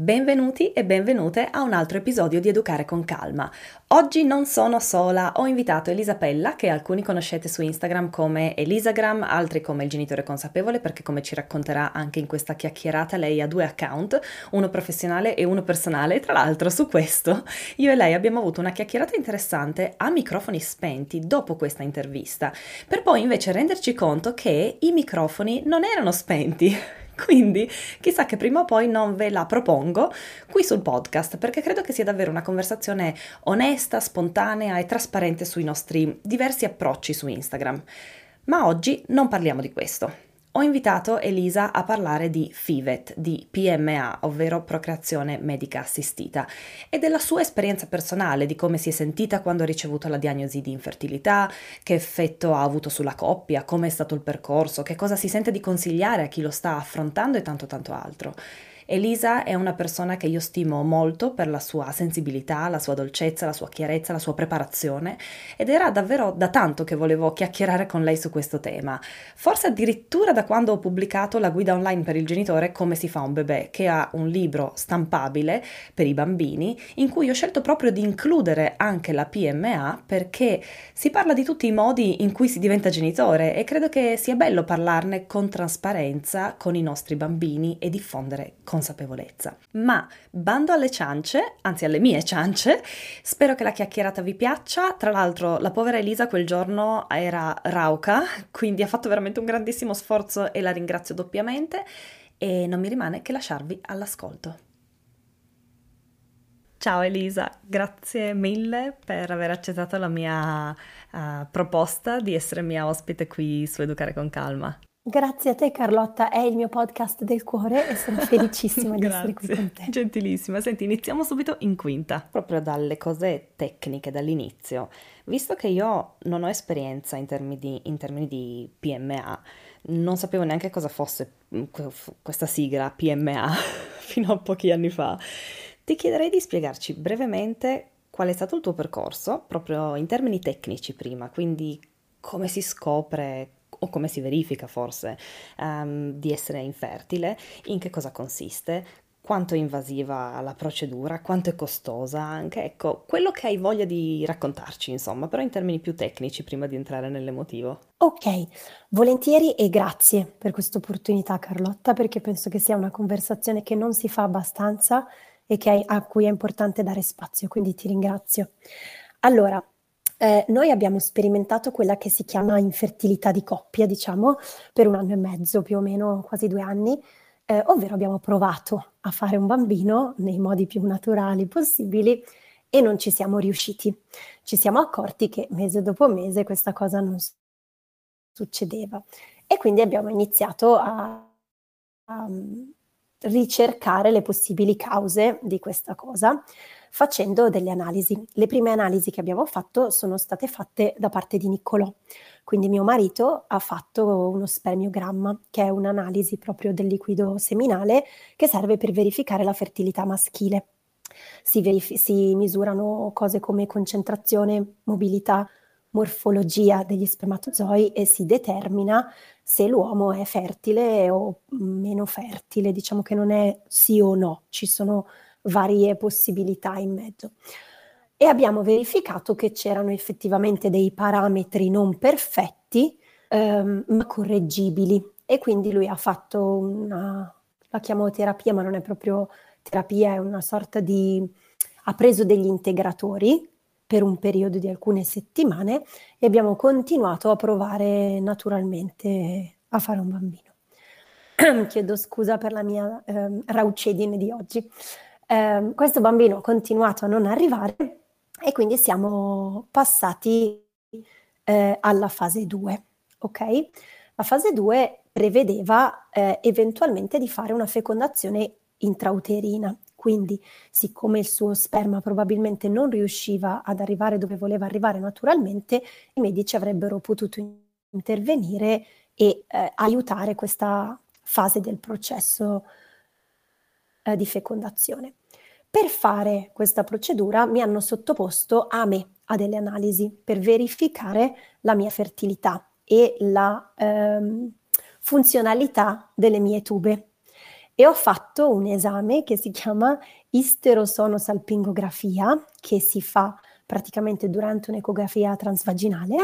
Benvenuti e benvenute a un altro episodio di Educare con Calma. Oggi non sono sola, ho invitato Elisabella, che alcuni conoscete su Instagram come Elisagram, altri come il genitore consapevole, perché come ci racconterà anche in questa chiacchierata lei ha due account, uno professionale e uno personale. Tra l'altro su questo io e lei abbiamo avuto una chiacchierata interessante a microfoni spenti dopo questa intervista, per poi invece renderci conto che i microfoni non erano spenti. Quindi chissà che prima o poi non ve la propongo qui sul podcast, perché credo che sia davvero una conversazione onesta, spontanea e trasparente sui nostri diversi approcci su Instagram. Ma oggi non parliamo di questo. Ho invitato Elisa a parlare di FIVET, di PMA, ovvero Procreazione Medica Assistita, e della sua esperienza personale, di come si è sentita quando ha ricevuto la diagnosi di infertilità, che effetto ha avuto sulla coppia, come è stato il percorso, che cosa si sente di consigliare a chi lo sta affrontando e tanto altro. Elisa è una persona che io stimo molto per la sua sensibilità, la sua dolcezza, la sua chiarezza, la sua preparazione, ed era davvero da tanto che volevo chiacchierare con lei su questo tema, forse addirittura da quando ho pubblicato la guida online per il genitore Come si fa un bebè, che ha un libro stampabile per i bambini in cui ho scelto proprio di includere anche la PMA, perché si parla di tutti i modi in cui si diventa genitore e credo che sia bello parlarne con trasparenza con i nostri bambini e diffondere consapevolezza. Ma bando alle ciance, anzi alle mie ciance, spero che la chiacchierata vi piaccia. Tra l'altro la povera Elisa quel giorno era rauca, quindi ha fatto veramente un grandissimo sforzo e la ringrazio doppiamente, e non mi rimane che lasciarvi all'ascolto. Ciao Elisa, grazie mille per aver accettato la mia proposta di essere mia ospite qui su Educare con Calma. Grazie a te Carlotta, è il mio podcast del cuore e sono felicissima di essere qui con te. Gentilissima. Senti, iniziamo subito in quinta. Proprio dalle cose tecniche, dall'inizio. Visto che io non ho esperienza in termini di PMA, non sapevo neanche cosa fosse questa sigla PMA fino a pochi anni fa, ti chiederei di spiegarci brevemente qual è stato il tuo percorso, proprio in termini tecnici prima, quindi come si scopre o come si verifica forse di essere infertile, in che cosa consiste, quanto è invasiva la procedura, quanto è costosa anche, ecco, quello che hai voglia di raccontarci insomma, però in termini più tecnici prima di entrare nell'emotivo. Ok, volentieri e grazie per questa opportunità Carlotta, perché penso che sia una conversazione che non si fa abbastanza e a cui è importante dare spazio, quindi ti ringrazio. Allora, noi abbiamo sperimentato quella che si chiama infertilità di coppia, diciamo, per 1 anno e mezzo più o meno, quasi 2 anni, ovvero abbiamo provato a fare un bambino nei modi più naturali possibili e non ci siamo riusciti. Ci siamo accorti che mese dopo mese questa cosa non succedeva e quindi abbiamo iniziato a ricercare le possibili cause di questa cosa, facendo delle analisi. Le prime analisi che abbiamo fatto sono state fatte da parte di Niccolò, quindi mio marito ha fatto uno spermiogramma, che è un'analisi proprio del liquido seminale che serve per verificare la fertilità maschile. Si misurano cose come concentrazione, mobilità, morfologia degli spermatozoi e si determina se l'uomo è fertile o meno fertile, diciamo che non è sì o no, ci sono varie possibilità in mezzo. E abbiamo verificato che c'erano effettivamente dei parametri non perfetti, ma correggibili. E quindi lui ha fatto la chiamo terapia, ma non è proprio terapia, è una sorta di... ha preso degli integratori per un periodo di alcune settimane e abbiamo continuato a provare naturalmente a fare un bambino. Chiedo scusa per la mia raucedine di oggi. Questo bambino ha continuato a non arrivare e quindi siamo passati alla fase 2, ok? La fase 2 prevedeva eventualmente di fare una fecondazione intrauterina, quindi siccome il suo sperma probabilmente non riusciva ad arrivare dove voleva arrivare naturalmente, i medici avrebbero potuto intervenire e aiutare questa fase del processo di fecondazione. Per fare questa procedura mi hanno sottoposto a delle analisi per verificare la mia fertilità e la funzionalità delle mie tube. e ho fatto un esame che si chiama isterosonosalpingografia, che si fa praticamente durante un'ecografia transvaginale,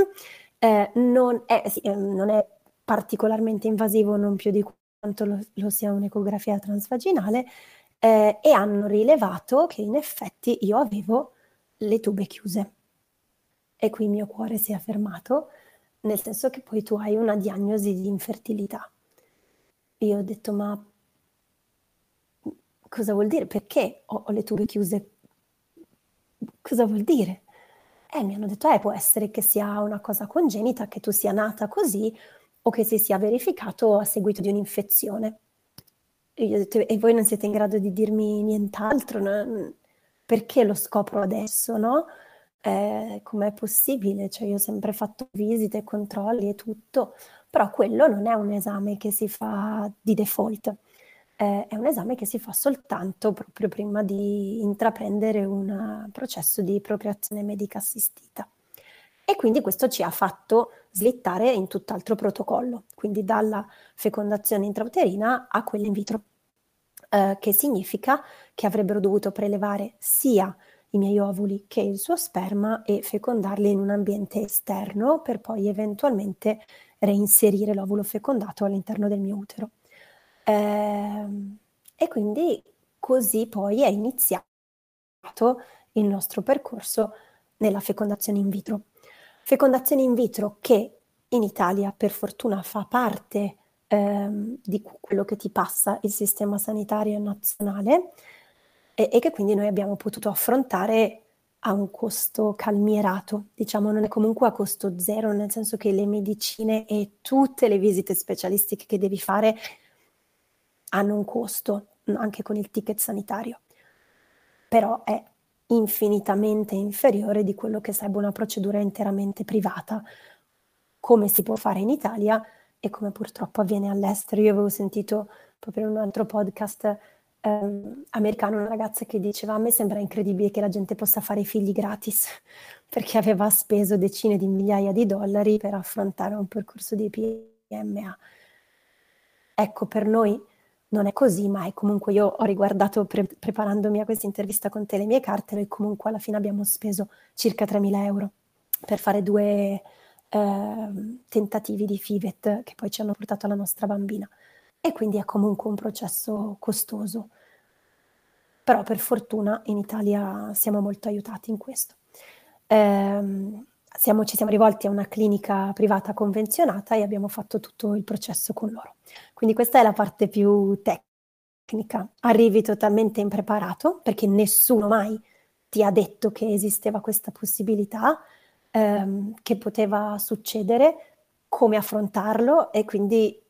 non è particolarmente invasivo, non più di quanto lo sia un'ecografia transvaginale, e hanno rilevato che in effetti io avevo le tube chiuse e qui il mio cuore si è fermato, nel senso che poi tu hai una diagnosi di infertilità. Io ho detto, ma cosa vuol dire? Perché ho le tube chiuse? Cosa vuol dire? Mi hanno detto, può essere che sia una cosa congenita, che tu sia nata così o che si sia verificato a seguito di un'infezione. E io ho detto, e voi non siete in grado di dirmi nient'altro? No? Perché lo scopro adesso, no? Com'è possibile? Cioè, io ho sempre fatto visite, controlli e tutto, però quello non è un esame che si fa di default, è un esame che si fa soltanto proprio prima di intraprendere un processo di procreazione medica assistita. E quindi questo ci ha fatto slittare in tutt'altro protocollo, quindi dalla fecondazione intrauterina a quella in vitro, che significa che avrebbero dovuto prelevare sia i miei ovuli che il suo sperma e fecondarli in un ambiente esterno per poi eventualmente reinserire l'ovulo fecondato all'interno del mio utero. E quindi così poi è iniziato il nostro percorso nella fecondazione in vitro. Fecondazione in vitro che in Italia per fortuna fa parte di quello che ti passa il sistema sanitario nazionale e che quindi noi abbiamo potuto affrontare a un costo calmierato, diciamo, non è comunque a costo zero, nel senso che le medicine e tutte le visite specialistiche che devi fare hanno un costo, anche con il ticket sanitario, però è infinitamente inferiore di quello che sarebbe una procedura interamente privata, come si può fare in Italia e come purtroppo avviene all'estero. Io avevo sentito proprio in un altro podcast americano una ragazza che diceva, a me sembra incredibile che la gente possa fare i figli gratis, perché aveva speso decine di migliaia di dollari per affrontare un percorso di PMA. Ecco, per noi non è così, ma è comunque, io ho riguardato preparandomi a questa intervista con te le mie carte, noi comunque alla fine abbiamo speso circa 3.000 euro per fare due tentativi di FIVET che poi ci hanno portato alla nostra bambina, e quindi è comunque un processo costoso, però per fortuna in Italia siamo molto aiutati in questo. Ci siamo rivolti a una clinica privata convenzionata e abbiamo fatto tutto il processo con loro. Quindi questa è la parte più tecnica. Arrivi totalmente impreparato perché nessuno mai ti ha detto che esisteva questa possibilità, che poteva succedere, come affrontarlo, e quindi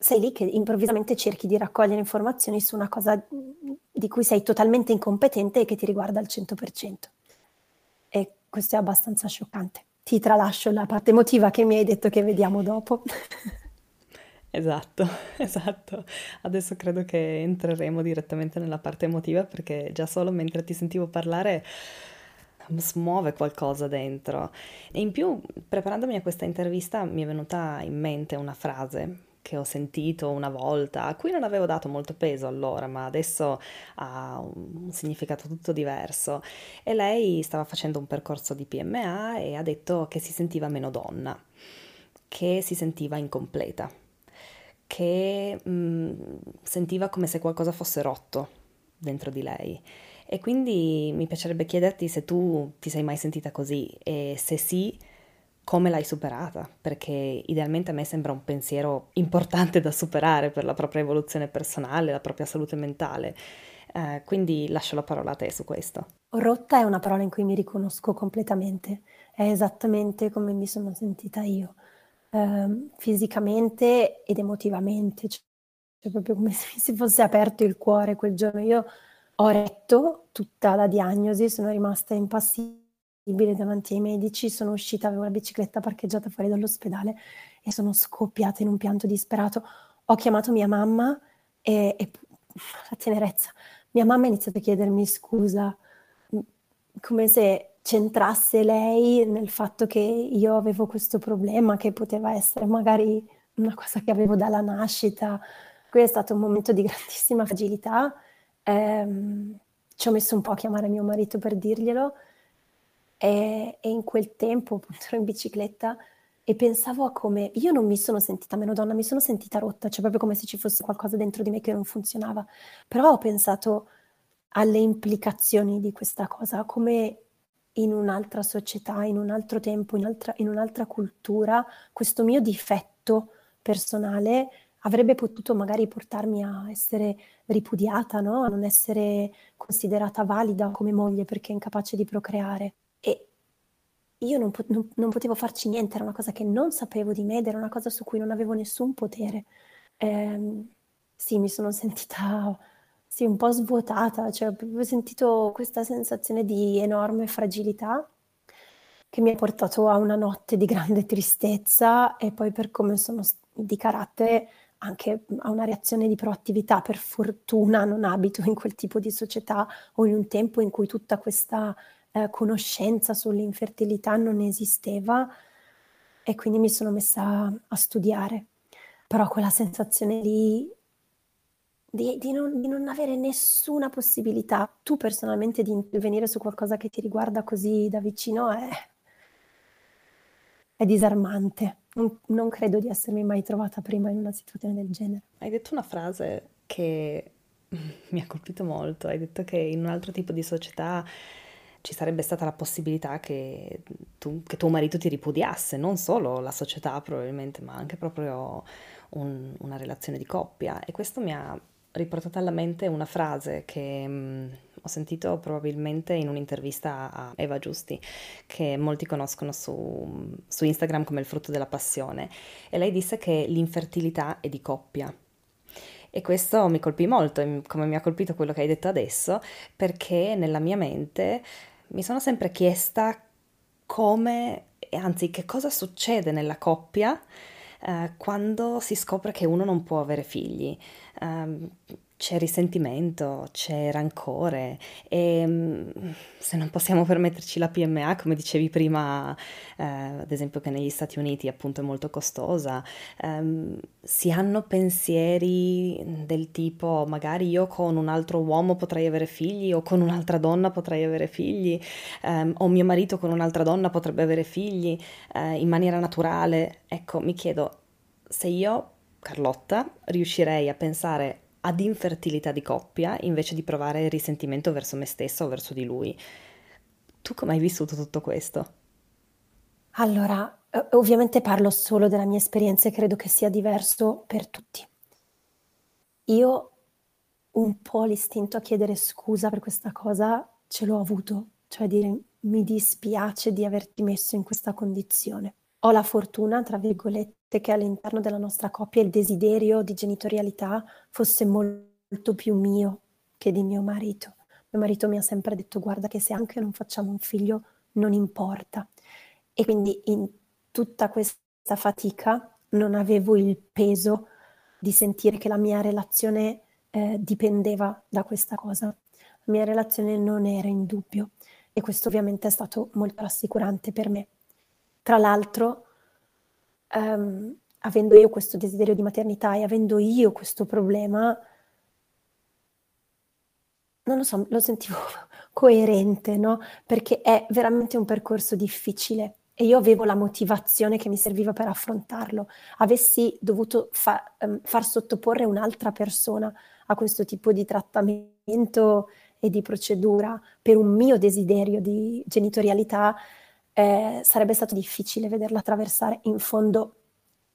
sei lì che improvvisamente cerchi di raccogliere informazioni su una cosa di cui sei totalmente incompetente e che ti riguarda al 100%. E questo è abbastanza scioccante. Ti tralascio la parte emotiva che mi hai detto che vediamo dopo. Esatto. Adesso credo che entreremo direttamente nella parte emotiva, perché già solo mentre ti sentivo parlare smuove qualcosa dentro. E in più, preparandomi a questa intervista, mi è venuta in mente una frase che ho sentito una volta, a cui non avevo dato molto peso allora, ma adesso ha un significato tutto diverso. E lei stava facendo un percorso di PMA e ha detto che si sentiva meno donna, che si sentiva incompleta, che sentiva come se qualcosa fosse rotto dentro di lei. E quindi mi piacerebbe chiederti se tu ti sei mai sentita così e se sì, come l'hai superata, perché idealmente a me sembra un pensiero importante da superare per la propria evoluzione personale, la propria salute mentale, quindi lascio la parola a te su questo. Rotta è una parola in cui mi riconosco completamente, è esattamente come mi sono sentita io, fisicamente ed emotivamente, cioè proprio come se si fosse aperto il cuore quel giorno. Io ho retto tutta la diagnosi, sono rimasta impassibile davanti ai medici, sono uscita, avevo la bicicletta parcheggiata fuori dall'ospedale e sono scoppiata in un pianto disperato. Ho chiamato mia mamma e la tenerezza. Mia mamma ha iniziato a chiedermi scusa, come se c'entrasse lei nel fatto che io avevo questo problema che poteva essere magari una cosa che avevo dalla nascita. Qui è stato un momento di grandissima fragilità. Ci ho messo un po' a chiamare mio marito per dirglielo, e in quel tempo appunto ero in bicicletta e pensavo a come io non mi sono sentita meno donna, mi sono sentita rotta, cioè proprio come se ci fosse qualcosa dentro di me che non funzionava. Però ho pensato alle implicazioni di questa cosa, come in un'altra società, in un altro tempo, in un'altra cultura, questo mio difetto personale avrebbe potuto magari portarmi a essere ripudiata, no? A non essere considerata valida come moglie perché incapace di procreare. E io non potevo farci niente, era una cosa che non sapevo di me ed era una cosa su cui non avevo nessun potere. Sì, mi sono sentita un po' svuotata, cioè ho sentito questa sensazione di enorme fragilità che mi ha portato a una notte di grande tristezza, e poi per come sono di carattere anche a una reazione di proattività. Per fortuna non abito in quel tipo di società o in un tempo in cui tutta questa conoscenza sull'infertilità non esisteva, e quindi mi sono messa a studiare. Però quella sensazione lì di non avere nessuna possibilità tu personalmente di intervenire su qualcosa che ti riguarda così da vicino è disarmante. Non credo di essermi mai trovata prima in una situazione del genere. Hai detto una frase che mi ha colpito molto. Hai detto che in un altro tipo di società ci sarebbe stata la possibilità che tuo marito ti ripudiasse, non solo la società probabilmente, ma anche proprio una relazione di coppia. E questo mi ha riportata alla mente una frase che ho sentito probabilmente in un'intervista a Eva Giusti, che molti conoscono su Instagram come il frutto della passione, e lei disse che l'infertilità è di coppia. E questo mi colpì molto, come mi ha colpito quello che hai detto adesso, perché nella mia mente mi sono sempre chiesta che cosa succede nella coppia quando si scopre che uno non può avere figli. C'è risentimento, c'è rancore, e se non possiamo permetterci la PMA, come dicevi prima, ad esempio, che negli Stati Uniti appunto è molto costosa, si hanno pensieri del tipo: magari io con un altro uomo potrei avere figli, o con un'altra donna potrei avere figli, o mio marito con un'altra donna potrebbe avere figli in maniera naturale. Ecco, mi chiedo se io, Carlotta, riuscirei a pensare ad infertilità di coppia invece di provare risentimento verso me stessa o verso di lui. Tu come hai vissuto tutto questo? Allora, ovviamente parlo solo della mia esperienza e credo che sia diverso per tutti. Io un po' l'istinto a chiedere scusa per questa cosa ce l'ho avuto, cioè dire: mi dispiace di averti messo in questa condizione. Ho la fortuna, tra virgolette, che all'interno della nostra coppia il desiderio di genitorialità fosse molto più mio che di mio marito. Mio marito mi ha sempre detto: guarda che se anche non facciamo un figlio non importa. E quindi in tutta questa fatica non avevo il peso di sentire che la mia relazione dipendeva da questa cosa. La mia relazione non era in dubbio, e questo ovviamente è stato molto rassicurante per me. Tra l'altro, avendo io questo desiderio di maternità e avendo io questo problema, non lo so, lo sentivo coerente, no? Perché è veramente un percorso difficile e io avevo la motivazione che mi serviva per affrontarlo. Avessi dovuto far sottoporre un'altra persona a questo tipo di trattamento e di procedura per un mio desiderio di genitorialità, sarebbe stato difficile vederla attraversare. In fondo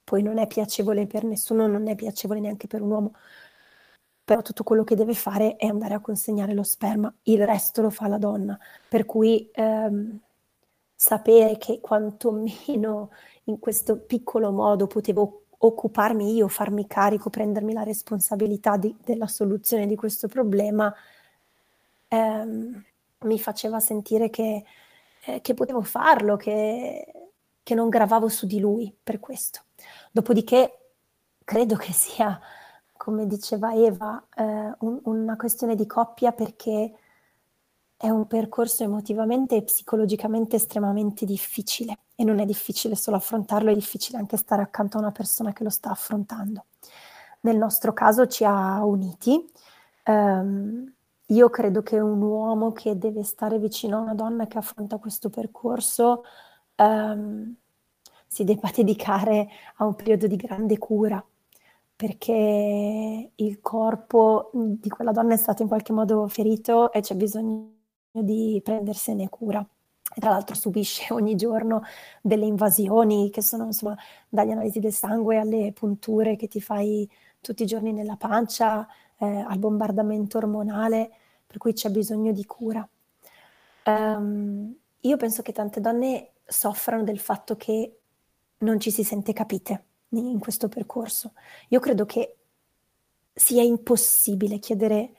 poi non è piacevole per nessuno, non è piacevole neanche per un uomo, però tutto quello che deve fare è andare a consegnare lo sperma, il resto lo fa la donna. Per cui sapere che quantomeno in questo piccolo modo potevo occuparmi io, farmi carico, prendermi la responsabilità della soluzione di questo problema, mi faceva sentire che potevo farlo, che non gravavo su di lui per questo. Dopodiché credo che sia, come diceva Eva, una questione di coppia, perché è un percorso emotivamente e psicologicamente estremamente difficile, e non è difficile solo affrontarlo, è difficile anche stare accanto a una persona che lo sta affrontando. Nel nostro caso ci ha uniti. Io credo che un uomo che deve stare vicino a una donna che affronta questo percorso si debba dedicare a un periodo di grande cura, perché il corpo di quella donna è stato in qualche modo ferito e c'è bisogno di prendersene cura. E tra l'altro subisce ogni giorno delle invasioni che sono, insomma, dagli analisi del sangue alle punture che ti fai tutti i giorni nella pancia, al bombardamento ormonale, per cui c'è bisogno di cura. Io penso che tante donne soffrano del fatto che non ci si sente capite in questo percorso. Io credo che sia impossibile chiedere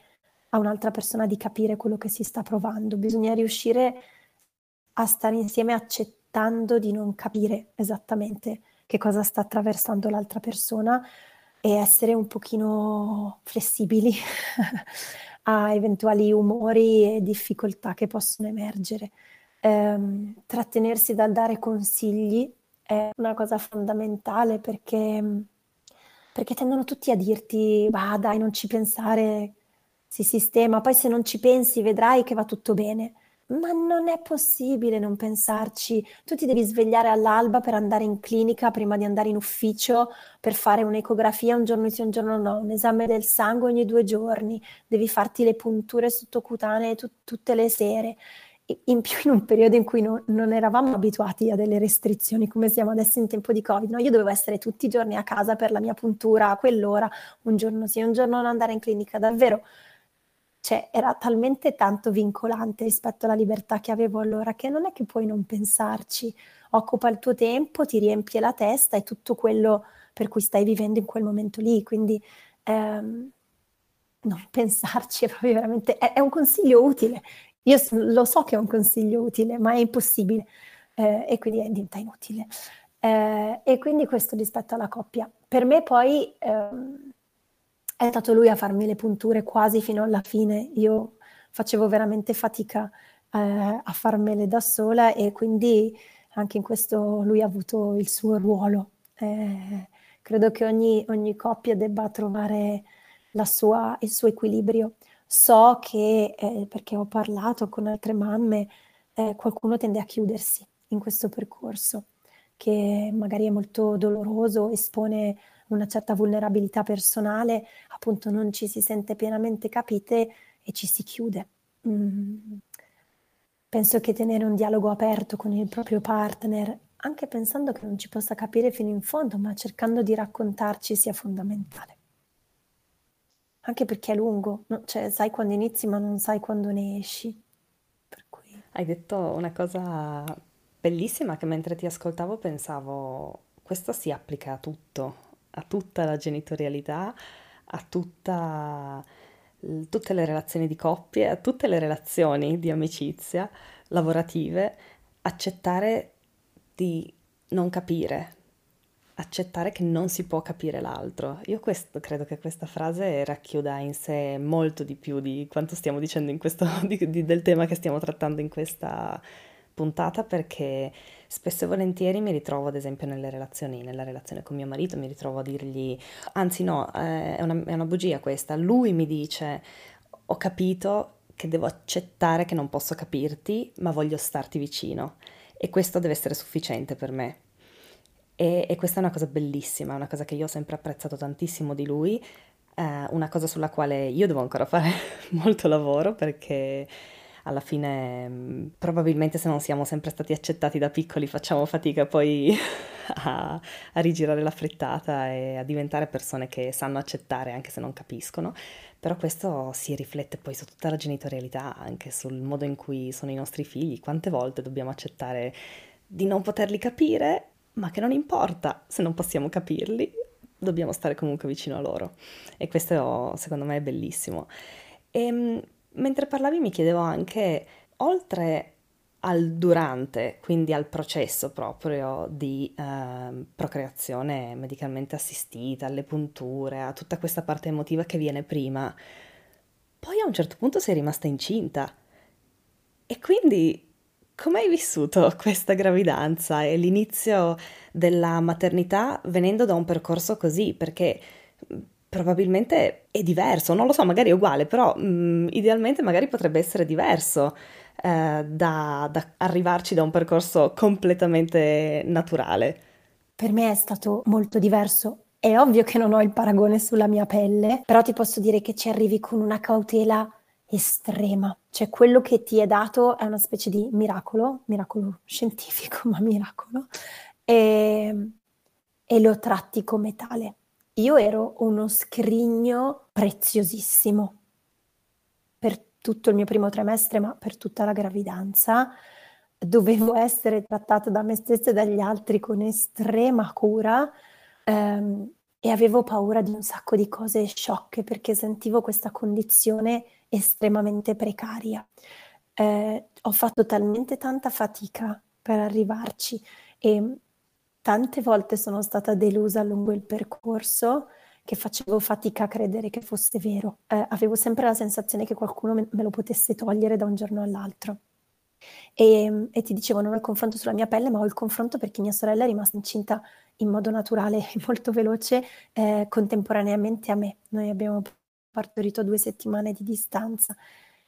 a un'altra persona di capire quello che si sta provando, bisogna riuscire a stare insieme accettando di non capire esattamente che cosa sta attraversando l'altra persona e essere un pochino flessibili a eventuali umori e difficoltà che possono emergere. Trattenersi dal dare consigli è una cosa fondamentale, perché tendono tutti a dirti: bah, dai, non ci pensare, si sistema, poi se non ci pensi vedrai che va tutto bene. Ma non è possibile non pensarci, tu ti devi svegliare all'alba per andare in clinica prima di andare in ufficio per fare un'ecografia un giorno sì un giorno no, un esame del sangue ogni 2 giorni, devi farti le punture sottocutanee tutte le sere, in più in un periodo in cui non eravamo abituati a delle restrizioni come siamo adesso in tempo di Covid, no? Io dovevo essere tutti i giorni a casa per la mia puntura a quell'ora, un giorno sì un giorno no andare in clinica, davvero. Cioè, era talmente tanto vincolante rispetto alla libertà che avevo allora che non è che puoi non pensarci. Occupa il tuo tempo, ti riempie la testa e tutto quello per cui stai vivendo in quel momento lì. Quindi non pensarci è proprio veramente... È un consiglio utile. Io lo so che è un consiglio utile, ma è impossibile. E quindi diventa inutile. E quindi questo rispetto alla coppia. Per me poi... È stato lui a farmi le punture quasi fino alla fine, io facevo veramente fatica a farmele da sola, e quindi anche in questo lui ha avuto il suo ruolo. Credo che ogni coppia debba trovare il suo equilibrio. So che, perché ho parlato con altre mamme, qualcuno tende a chiudersi in questo percorso, che magari è molto doloroso, espone una certa vulnerabilità personale, appunto non ci si sente pienamente capite e ci si chiude. Penso che tenere un dialogo aperto con il proprio partner, anche pensando che non ci possa capire fino in fondo, ma cercando di raccontarci, sia fondamentale. Anche perché è lungo, no? Cioè, sai quando inizi ma non sai quando ne esci. Per cui... Hai detto una cosa bellissima che mentre ti ascoltavo pensavo, questa si applica a tutto. A tutta la genitorialità, a tutte le relazioni di coppie, a tutte le relazioni di amicizia, lavorative, accettare di non capire, accettare che non si può capire l'altro. Io credo che questa frase racchiuda in sé molto di più di quanto stiamo dicendo in questo, del tema che stiamo trattando in questa puntata, perché spesso e volentieri mi ritrovo ad esempio nelle relazioni, nella relazione con mio marito mi ritrovo a dirgli, anzi no, è una bugia questa, lui mi dice ho capito che devo accettare che non posso capirti ma voglio starti vicino e questo deve essere sufficiente per me, e questa è una cosa bellissima, una cosa che io ho sempre apprezzato tantissimo di lui, una cosa sulla quale io devo ancora fare molto lavoro, perché alla fine probabilmente se non siamo sempre stati accettati da piccoli facciamo fatica poi a rigirare la frittata e a diventare persone che sanno accettare anche se non capiscono, però questo si riflette poi su tutta la genitorialità, anche sul modo in cui sono i nostri figli, quante volte dobbiamo accettare di non poterli capire, ma che non importa, se non possiamo capirli dobbiamo stare comunque vicino a loro, e questo secondo me è bellissimo. Mentre parlavi mi chiedevo anche, oltre al durante, quindi al processo proprio di procreazione medicalmente assistita, alle punture, a tutta questa parte emotiva che viene prima, poi a un certo punto sei rimasta incinta E quindi come hai vissuto questa gravidanza e l'inizio della maternità venendo da un percorso così? Perché probabilmente è diverso, non lo so, magari è uguale, però idealmente magari potrebbe essere diverso da arrivarci da un percorso completamente naturale. Per me è stato molto diverso. È ovvio che non ho il paragone sulla mia pelle, però ti posso dire che ci arrivi con una cautela estrema. Cioè quello che ti è dato è una specie di miracolo scientifico, ma miracolo, e lo tratti come tale. Io ero uno scrigno preziosissimo per tutto il mio primo trimestre, ma per tutta la gravidanza. Dovevo essere trattata da me stessa e dagli altri con estrema cura, e avevo paura di un sacco di cose sciocche perché sentivo questa condizione estremamente precaria. Ho fatto talmente tanta fatica per arrivarci e tante volte sono stata delusa lungo il percorso che facevo fatica a credere che fosse vero. Avevo sempre la sensazione che qualcuno me lo potesse togliere da un giorno all'altro. E ti dicevo, non ho il confronto sulla mia pelle, ma ho il confronto perché mia sorella è rimasta incinta in modo naturale e molto veloce contemporaneamente a me. Noi abbiamo partorito 2 settimane di distanza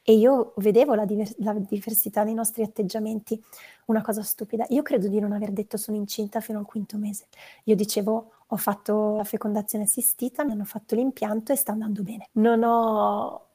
e io vedevo la diversità nei nostri atteggiamenti. Una cosa stupida, io credo di non aver detto sono incinta fino al 5° mese. Io dicevo ho fatto la fecondazione assistita, mi hanno fatto l'impianto e sta andando bene. Non ho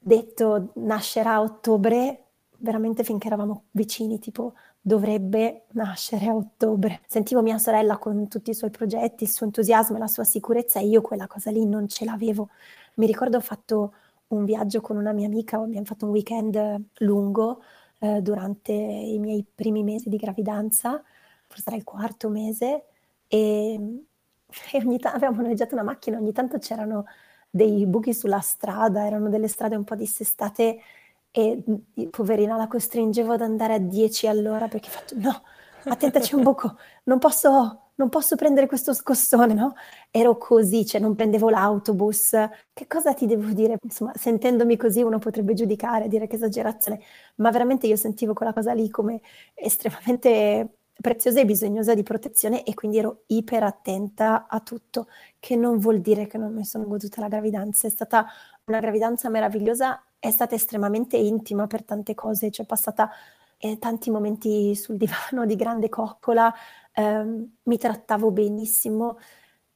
detto nascerà a ottobre, veramente finché eravamo vicini, tipo dovrebbe nascere a ottobre. Sentivo mia sorella con tutti i suoi progetti, il suo entusiasmo e la sua sicurezza e io quella cosa lì non ce l'avevo. Mi ricordo ho fatto un viaggio con una mia amica, abbiamo fatto un weekend lungo durante i miei primi mesi di gravidanza, forse era il 4° mese, e ogni tanto avevamo noleggiato una macchina, ogni tanto c'erano dei buchi sulla strada, erano delle strade un po' dissestate e poverina la costringevo ad andare a 10 all'ora perché ho fatto no, attenta c'è un buco, non posso prendere questo scossone, no? Ero così, cioè non prendevo l'autobus. Che cosa ti devo dire? Insomma, sentendomi così uno potrebbe giudicare, dire che esagerazione, ma veramente io sentivo quella cosa lì come estremamente preziosa e bisognosa di protezione e quindi ero iper attenta a tutto, che non vuol dire che non mi sono goduta la gravidanza. È stata una gravidanza meravigliosa, è stata estremamente intima per tante cose, cioè passata tanti momenti sul divano di grande coccola, mi trattavo benissimo,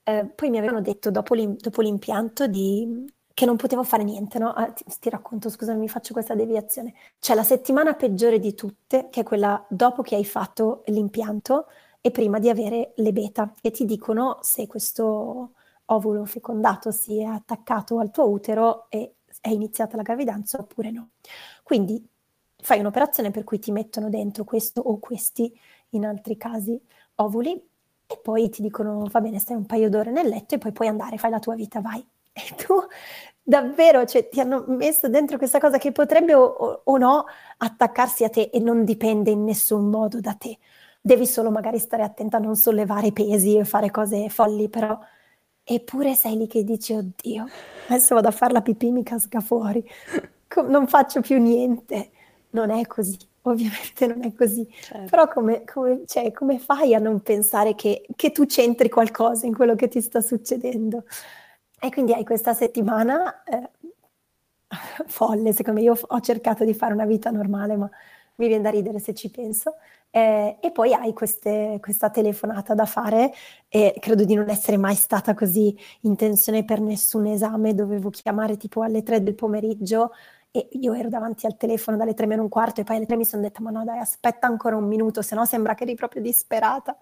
poi mi avevano detto dopo l'impianto che non potevo fare niente, no? Ah, ti racconto, scusami, faccio questa deviazione. C'è la settimana peggiore di tutte, che è quella dopo che hai fatto l'impianto e prima di avere le beta, che ti dicono se questo ovulo fecondato si è attaccato al tuo utero e è iniziata la gravidanza oppure no. Quindi fai un'operazione per cui ti mettono dentro questo o questi, in altri casi, ovuli, e poi ti dicono va bene, stai un paio d'ore nel letto e poi puoi andare, fai la tua vita, vai. E tu davvero, cioè, ti hanno messo dentro questa cosa che potrebbe o no attaccarsi a te e non dipende in nessun modo da te. Devi solo magari stare attenta a non sollevare pesi e fare cose folli, però... Eppure sei lì che dici, oddio, adesso vado a fare la pipì, mi casca fuori, non faccio più niente. Non è così, ovviamente non è così. Certo. Però come fai a non pensare che tu c'entri qualcosa in quello che ti sta succedendo? E quindi hai questa settimana folle, secondo me. Io ho cercato di fare una vita normale, ma mi viene da ridere se ci penso. E poi hai questa telefonata da fare e credo di non essere mai stata così in tensione per nessun esame. Dovevo chiamare tipo alle 3 del pomeriggio e io ero davanti al telefono dalle 3 meno un quarto e poi alle 3 mi sono detta ma no dai, aspetta ancora 1 minuto, sennò sembra che eri proprio disperata.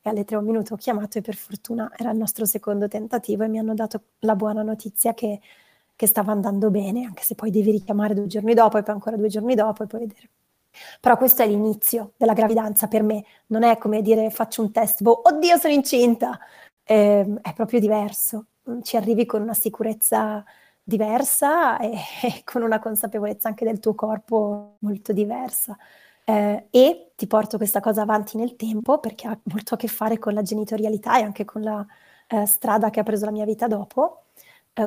E alle 3 un minuto ho chiamato e per fortuna era il nostro secondo tentativo e mi hanno dato la buona notizia che stava andando bene, anche se poi devi richiamare 2 giorni dopo e poi ancora 2 giorni dopo e poi vedere. Però questo è l'inizio della gravidanza per me, non è come dire faccio un test, oddio sono incinta, è proprio diverso, ci arrivi con una sicurezza diversa e con una consapevolezza anche del tuo corpo molto diversa. E ti porto questa cosa avanti nel tempo perché ha molto a che fare con la genitorialità e anche con la strada che ha preso la mia vita dopo.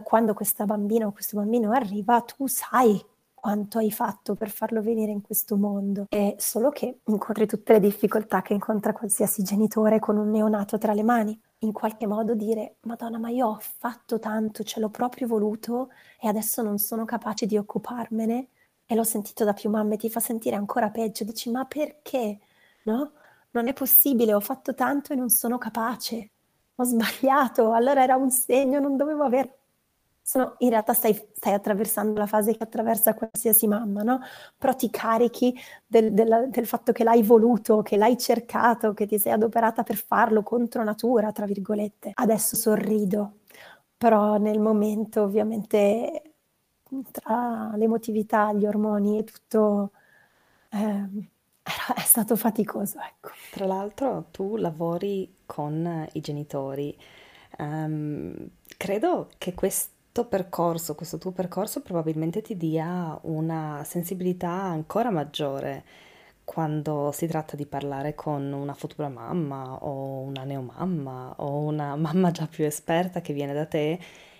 Quando questa bambina o questo bambino arriva tu sai quanto hai fatto per farlo venire in questo mondo. È solo che incontri tutte le difficoltà che incontra qualsiasi genitore con un neonato tra le mani. In qualche modo dire, Madonna, ma io ho fatto tanto, ce l'ho proprio voluto e adesso non sono capace di occuparmene. E l'ho sentito da più mamme, ti fa sentire ancora peggio, dici, ma perché? No? Non è possibile, ho fatto tanto e non sono capace, ho sbagliato, allora era un segno, non dovevo averlo. In realtà stai attraversando la fase che attraversa qualsiasi mamma, no? Però ti carichi del fatto che l'hai voluto, che l'hai cercato, che ti sei adoperata per farlo contro natura, tra virgolette. Adesso sorrido, però nel momento ovviamente tra l'emotività, gli ormoni e tutto è stato faticoso, ecco. Tra l'altro tu lavori con i genitori, credo che questo tuo percorso probabilmente ti dia una sensibilità ancora maggiore quando si tratta di parlare con una futura mamma o una neomamma o una mamma già più esperta che viene da te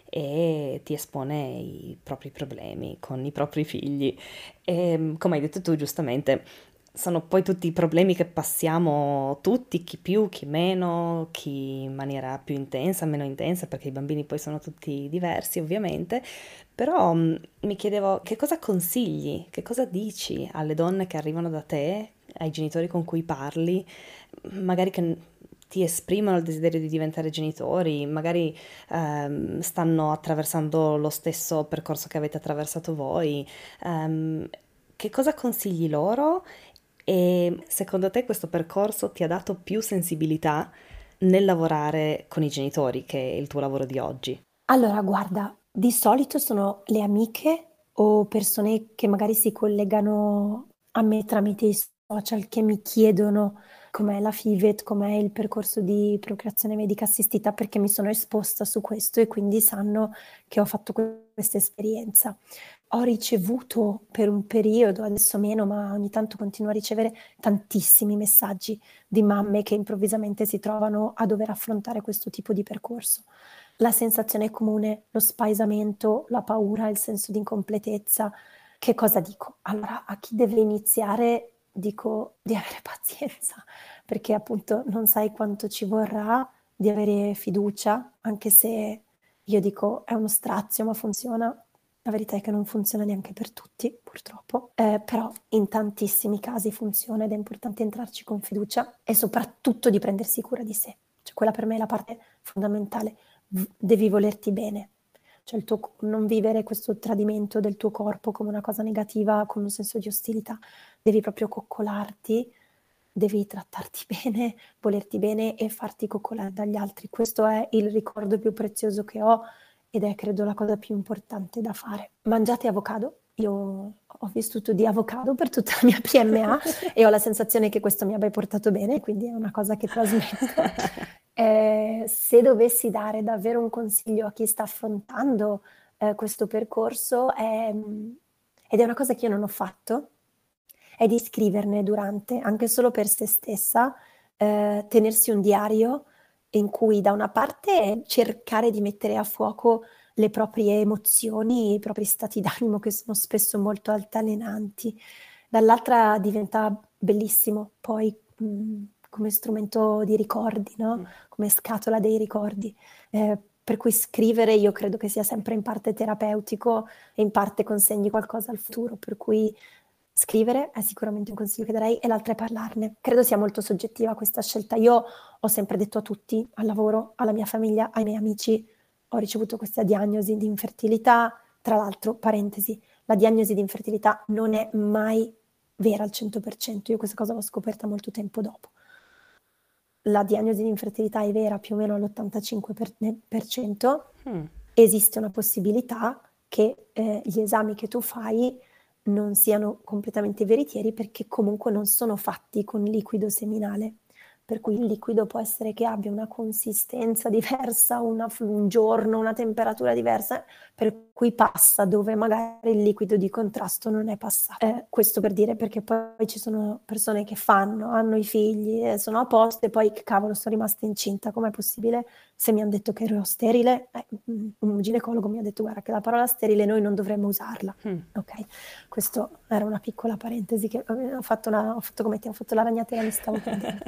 e ti espone i propri problemi con i propri figli. E come hai detto tu giustamente, sono poi tutti i problemi che passiamo tutti, chi più, chi meno, chi in maniera più intensa, meno intensa, perché i bambini poi sono tutti diversi ovviamente, però mi chiedevo che cosa consigli, che cosa dici alle donne che arrivano da te, ai genitori con cui parli, magari che ti esprimono il desiderio di diventare genitori, magari stanno attraversando lo stesso percorso che avete attraversato voi, che cosa consigli loro? E secondo te questo percorso ti ha dato più sensibilità nel lavorare con i genitori, che è il tuo lavoro di oggi? Allora, guarda, di solito sono le amiche o persone che magari si collegano a me tramite i social che mi chiedono com'è la FIVET, com'è il percorso di procreazione medica assistita, perché mi sono esposta su questo e quindi sanno che ho fatto questa esperienza. Ho ricevuto per un periodo, adesso meno, ma ogni tanto continuo a ricevere tantissimi messaggi di mamme che improvvisamente si trovano a dover affrontare questo tipo di percorso. La sensazione è comune, lo spaesamento, la paura, il senso di incompletezza. Che cosa dico? Allora, a chi deve iniziare dico di avere pazienza, perché appunto non sai quanto ci vorrà, di avere fiducia, anche se io dico è uno strazio ma funziona. La verità è che non funziona neanche per tutti, purtroppo, però in tantissimi casi funziona ed è importante entrarci con fiducia e soprattutto di prendersi cura di sé. Cioè, quella per me è la parte fondamentale. Devi volerti bene. Cioè, non vivere questo tradimento del tuo corpo come una cosa negativa, come un senso di ostilità. Devi proprio coccolarti, devi trattarti bene, volerti bene e farti coccolare dagli altri. Questo è il ricordo più prezioso che ho. Ed è, credo, la cosa più importante da fare. Mangiate avocado. Io ho vissuto di avocado per tutta la mia PMA e ho la sensazione che questo mi abbia portato bene, quindi è una cosa che trasmetto. Se dovessi dare davvero un consiglio a chi sta affrontando questo percorso, ed è una cosa che io non ho fatto, è di scriverne durante, anche solo per se stessa, tenersi un diario, in cui da una parte cercare di mettere a fuoco le proprie emozioni, i propri stati d'animo che sono spesso molto altalenanti, dall'altra diventa bellissimo poi come strumento di ricordi, no? Come scatola dei ricordi, per cui scrivere io credo che sia sempre in parte terapeutico e in parte consegni qualcosa al futuro, per cui scrivere è sicuramente un consiglio che darei, e l'altra è parlarne. Credo sia molto soggettiva questa scelta. Io ho sempre detto a tutti, al lavoro, alla mia famiglia, ai miei amici, ho ricevuto questa diagnosi di infertilità. Tra l'altro, parentesi, la diagnosi di infertilità non è mai vera al 100%. Io questa cosa l'ho scoperta molto tempo dopo. La diagnosi di infertilità è vera più o meno all'85%. Esiste una possibilità che gli esami che tu fai non siano completamente veritieri, perché comunque non sono fatti con liquido seminale, per cui il liquido può essere che abbia una consistenza diversa, un giorno, una temperatura diversa, per qui passa, dove magari il liquido di contrasto non è passato. Questo per dire, perché poi ci sono persone che hanno i figli, sono a posto e poi che cavolo, sono rimasta incinta, com'è possibile? Se mi hanno detto che ero sterile, un ginecologo mi ha detto guarda che la parola sterile noi non dovremmo usarla. Ok, questo era una piccola parentesi che ho fatto come ti ho fatto la ragnatela, mi stavo prendendo.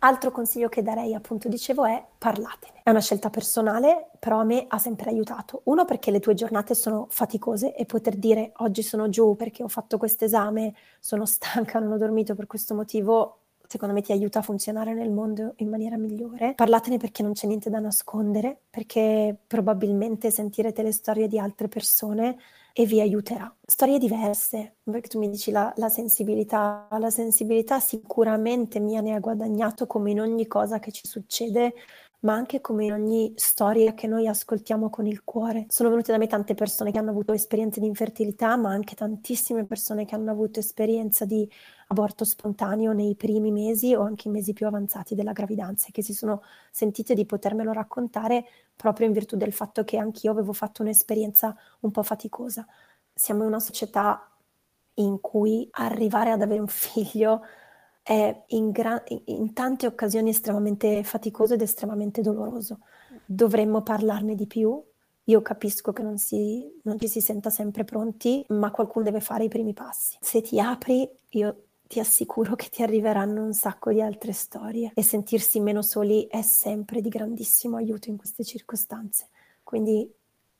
Altro consiglio che darei, appunto dicevo, è parlatene. È una scelta personale, però a me ha sempre aiutato. Uno, perché le tue giornate sono faticose e poter dire oggi sono giù perché ho fatto questo esame, sono stanca, non ho dormito per questo motivo, secondo me ti aiuta a funzionare nel mondo in maniera migliore. Parlatene perché non c'è niente da nascondere, perché probabilmente sentirete le storie di altre persone e vi aiuterà. Storie diverse, perché tu mi dici la sensibilità sicuramente mia ne ha guadagnato, come in ogni cosa che ci succede, ma anche come in ogni storia che noi ascoltiamo con il cuore. Sono venute da me tante persone che hanno avuto esperienze di infertilità, ma anche tantissime persone che hanno avuto esperienza di aborto spontaneo nei primi mesi o anche i mesi più avanzati della gravidanza, che si sono sentite di potermelo raccontare proprio in virtù del fatto che anch'io avevo fatto un'esperienza un po' faticosa. Siamo in una società in cui arrivare ad avere un figlio è in tante occasioni estremamente faticoso ed estremamente doloroso. Dovremmo parlarne di più. Io capisco che non ci si senta sempre pronti, ma qualcuno deve fare i primi passi. Se ti apri, io ti assicuro che ti arriveranno un sacco di altre storie, e sentirsi meno soli è sempre di grandissimo aiuto in queste circostanze. Quindi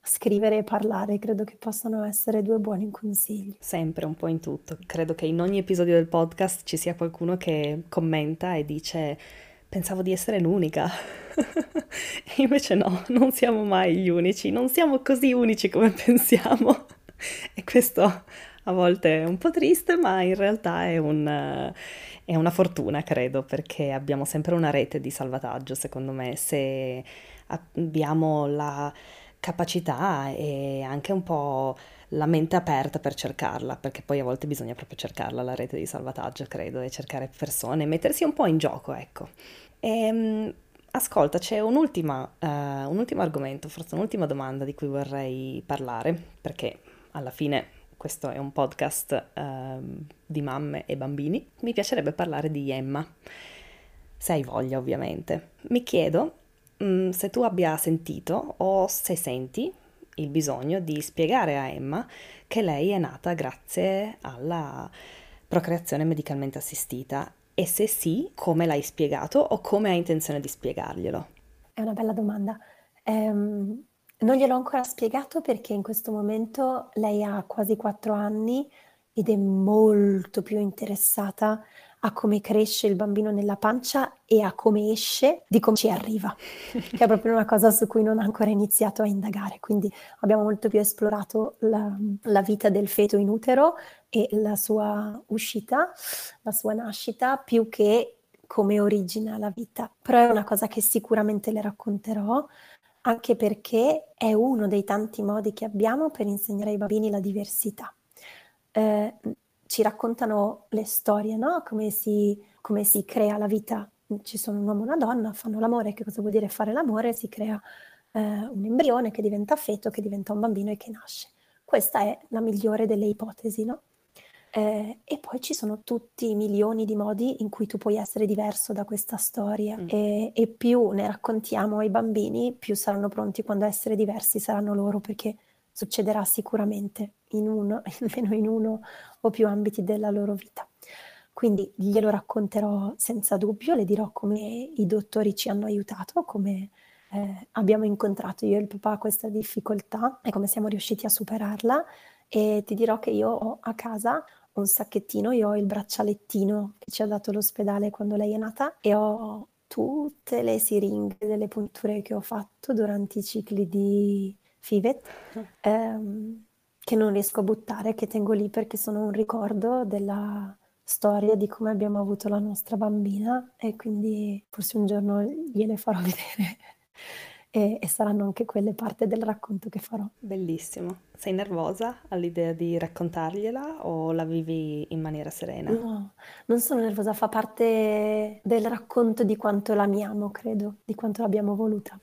scrivere e parlare credo che possano essere due buoni consigli. Sempre un po' in tutto. Credo che in ogni episodio del podcast ci sia qualcuno che commenta e dice pensavo di essere l'unica. E invece no, non siamo mai gli unici, non siamo così unici come pensiamo. E questo a volte è un po' triste, ma in realtà è una fortuna, credo, perché abbiamo sempre una rete di salvataggio, secondo me, se abbiamo la capacità e anche un po' la mente aperta per cercarla, perché poi a volte bisogna proprio cercarla la rete di salvataggio, credo, e cercare persone, mettersi un po' in gioco, ecco. Ascolta, c'è un ultimo argomento, forse un'ultima domanda di cui vorrei parlare, perché alla fine questo è un podcast di mamme e bambini. Mi piacerebbe parlare di Emma, se hai voglia ovviamente. Mi chiedo se tu abbia sentito o se senti il bisogno di spiegare a Emma che lei è nata grazie alla procreazione medicalmente assistita, e se sì, come l'hai spiegato o come hai intenzione di spiegarglielo? È una bella domanda. Non gliel'ho ancora spiegato perché in questo momento lei ha quasi 4 anni ed è molto più interessata a come cresce il bambino nella pancia e a come esce, di come ci arriva, che è proprio una cosa su cui non ha ancora iniziato a indagare. Quindi abbiamo molto più esplorato la vita del feto in utero e la sua uscita, la sua nascita, più che come origina la vita. Però è una cosa che sicuramente le racconterò, anche perché è uno dei tanti modi che abbiamo per insegnare ai bambini la diversità. Ci raccontano le storie, no? Come si crea la vita. Ci sono un uomo e una donna, fanno l'amore. Che cosa vuol dire fare l'amore? Si crea un embrione che diventa feto, che diventa un bambino e che nasce. Questa è la migliore delle ipotesi, no? E poi ci sono tutti i milioni di modi in cui tu puoi essere diverso da questa storia, e più ne raccontiamo ai bambini, più saranno pronti quando essere diversi saranno loro, perché succederà sicuramente almeno in uno o più ambiti della loro vita. Quindi glielo racconterò senza dubbio, le dirò come i dottori ci hanno aiutato, come abbiamo incontrato io e il papà questa difficoltà e come siamo riusciti a superarla. E ti dirò che io ho a casa un sacchettino, io ho il braccialettino che ci ha dato l'ospedale quando lei è nata e ho tutte le siringhe delle punture che ho fatto durante i cicli di Fivet, che non riesco a buttare, che tengo lì perché sono un ricordo della storia di come abbiamo avuto la nostra bambina, e quindi forse un giorno gliele farò vedere e saranno anche quelle parte del racconto che farò. Bellissimo. Sei nervosa all'idea di raccontargliela o la vivi in maniera serena? No, non sono nervosa, fa parte del racconto di quanto l'amiamo, credo, di quanto l'abbiamo voluta.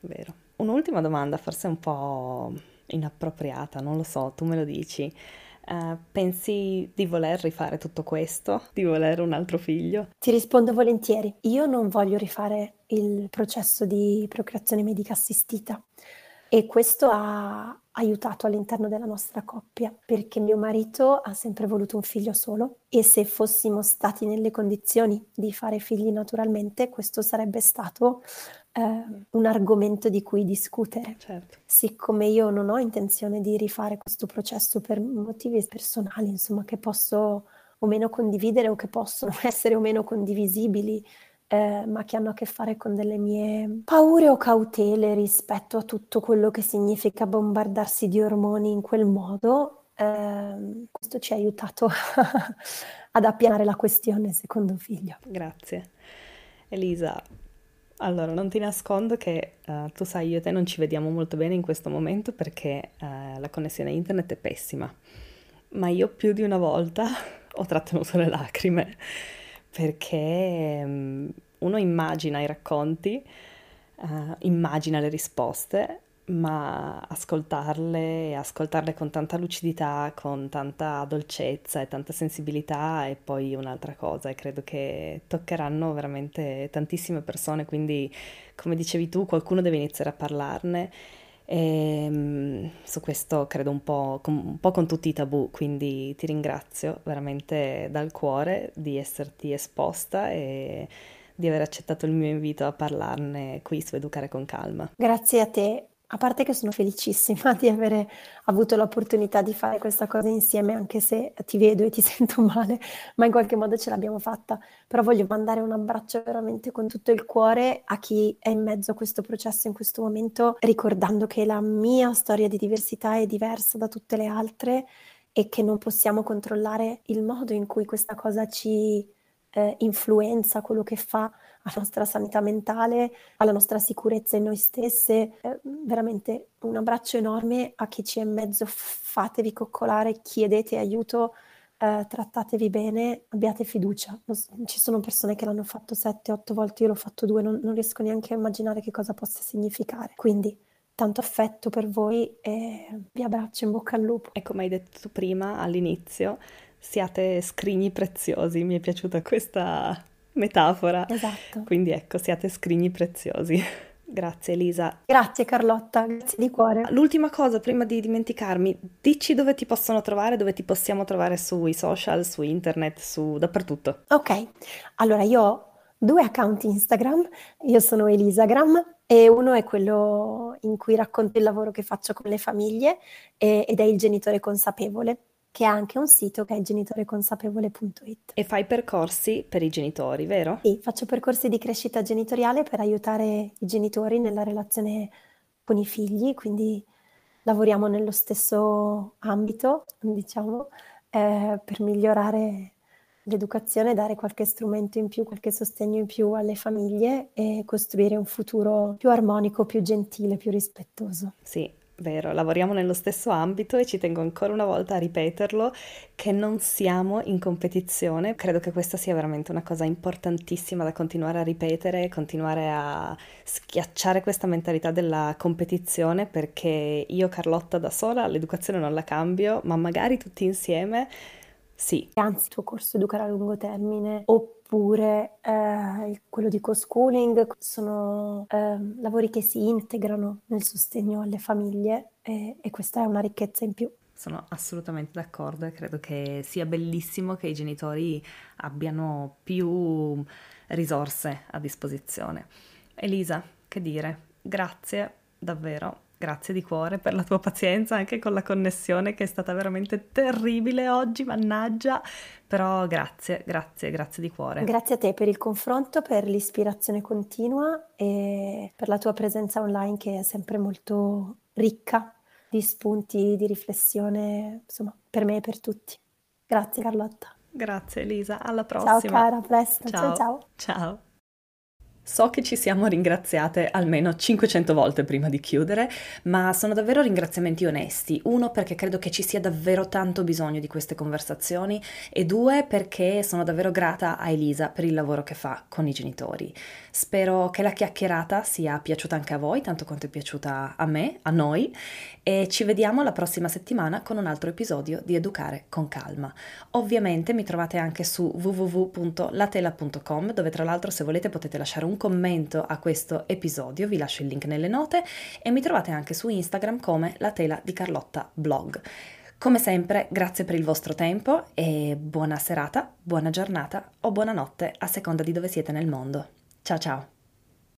Vero. Un'ultima domanda, forse un po' inappropriata, non lo so, tu me lo dici. Pensi di voler rifare tutto questo? Di voler un altro figlio? Ti rispondo volentieri. Io non voglio rifare il processo di procreazione medica assistita e questo ha aiutato all'interno della nostra coppia, perché mio marito ha sempre voluto un figlio solo e se fossimo stati nelle condizioni di fare figli naturalmente, questo sarebbe stato un argomento di cui discutere. Certo. Siccome io non ho intenzione di rifare questo processo per motivi personali, insomma, che posso o meno condividere o che possono essere o meno condivisibili, ma che hanno a che fare con delle mie paure o cautele rispetto a tutto quello che significa bombardarsi di ormoni in quel modo, questo ci ha aiutato ad appianare la questione secondo figlio. Grazie. Elisa, allora non ti nascondo che tu sai, io e te non ci vediamo molto bene in questo momento perché la connessione internet è pessima, ma io più di una volta ho trattenuto le lacrime perché uno immagina i racconti, immagina le risposte, ma ascoltarle con tanta lucidità, con tanta dolcezza e tanta sensibilità è poi un'altra cosa e credo che toccheranno veramente tantissime persone, quindi come dicevi tu qualcuno deve iniziare a parlarne e su questo credo un po' con tutti i tabù, quindi ti ringrazio veramente dal cuore di esserti esposta e di aver accettato il mio invito a parlarne qui su Educare con Calma. Grazie a te, a parte che sono felicissima di avere avuto l'opportunità di fare questa cosa insieme, anche se ti vedo e ti sento male, ma in qualche modo ce l'abbiamo fatta. Però voglio mandare un abbraccio veramente con tutto il cuore a chi è in mezzo a questo processo in questo momento, ricordando che la mia storia di diversità è diversa da tutte le altre e che non possiamo controllare il modo in cui questa cosa ci influenza, quello che fa alla nostra sanità mentale, alla nostra sicurezza in noi stesse. Veramente un abbraccio enorme a chi ci è in mezzo, fatevi coccolare, chiedete aiuto, trattatevi bene, abbiate fiducia. Ci sono persone che l'hanno fatto 7-8 volte, io l'ho fatto 2, non riesco neanche a immaginare che cosa possa significare. Quindi tanto affetto per voi e vi abbraccio, in bocca al lupo. E come hai detto tu prima all'inizio, siate scrigni preziosi, mi è piaciuta questa metafora. Esatto. Quindi ecco, siate scrigni preziosi. Grazie Elisa. Grazie Carlotta, grazie di cuore. L'ultima cosa prima di dimenticarmi, dici dove ti possono trovare, dove ti possiamo trovare sui social, su internet, su dappertutto. Ok, allora io ho 2 account Instagram, io sono Elisagram e uno è quello in cui racconto il lavoro che faccio con le famiglie ed è il genitore consapevole, che ha anche un sito che è il genitoreconsapevole.it. E fai percorsi per i genitori, vero? Sì, faccio percorsi di crescita genitoriale per aiutare i genitori nella relazione con i figli, quindi lavoriamo nello stesso ambito, diciamo, per migliorare l'educazione, dare qualche strumento in più, qualche sostegno in più alle famiglie e costruire un futuro più armonico, più gentile, più rispettoso. Sì. Vero, lavoriamo nello stesso ambito e ci tengo ancora una volta a ripeterlo che non siamo in competizione. Credo che questa sia veramente una cosa importantissima da continuare a ripetere, continuare a schiacciare questa mentalità della competizione, perché io Carlotta da sola l'educazione non la cambio, ma magari tutti insieme sì. Anzi, il tuo corso Educare a lungo termine oppure quello di co-schooling sono lavori che si integrano nel sostegno alle famiglie e questa è una ricchezza in più. Sono assolutamente d'accordo e credo che sia bellissimo che i genitori abbiano più risorse a disposizione. Elisa, che dire, grazie davvero. Grazie di cuore per la tua pazienza anche con la connessione che è stata veramente terribile oggi, mannaggia, però grazie di cuore. Grazie a te per il confronto, per l'ispirazione continua e per la tua presenza online che è sempre molto ricca di spunti, di riflessione, insomma, per me e per tutti. Grazie Carlotta. Grazie Elisa, alla prossima. Ciao cara, a presto. Ciao. Ciao. So che ci siamo ringraziate almeno 500 volte prima di chiudere, ma sono davvero ringraziamenti onesti. Uno, perché credo che ci sia davvero tanto bisogno di queste conversazioni, e due, perché sono davvero grata a Elisa per il lavoro che fa con i genitori. Spero che la chiacchierata sia piaciuta anche a voi, tanto quanto è piaciuta a me, a noi, e ci vediamo la prossima settimana con un altro episodio di Educare con Calma. Ovviamente mi trovate anche su www.latela.com, dove tra l'altro, se volete, potete lasciare un commento a questo episodio, vi lascio il link nelle note, e mi trovate anche su Instagram come La Tela di Carlotta Blog. Come sempre, grazie per il vostro tempo e buona serata, buona giornata o buonanotte a seconda di dove siete nel mondo. Ciao ciao!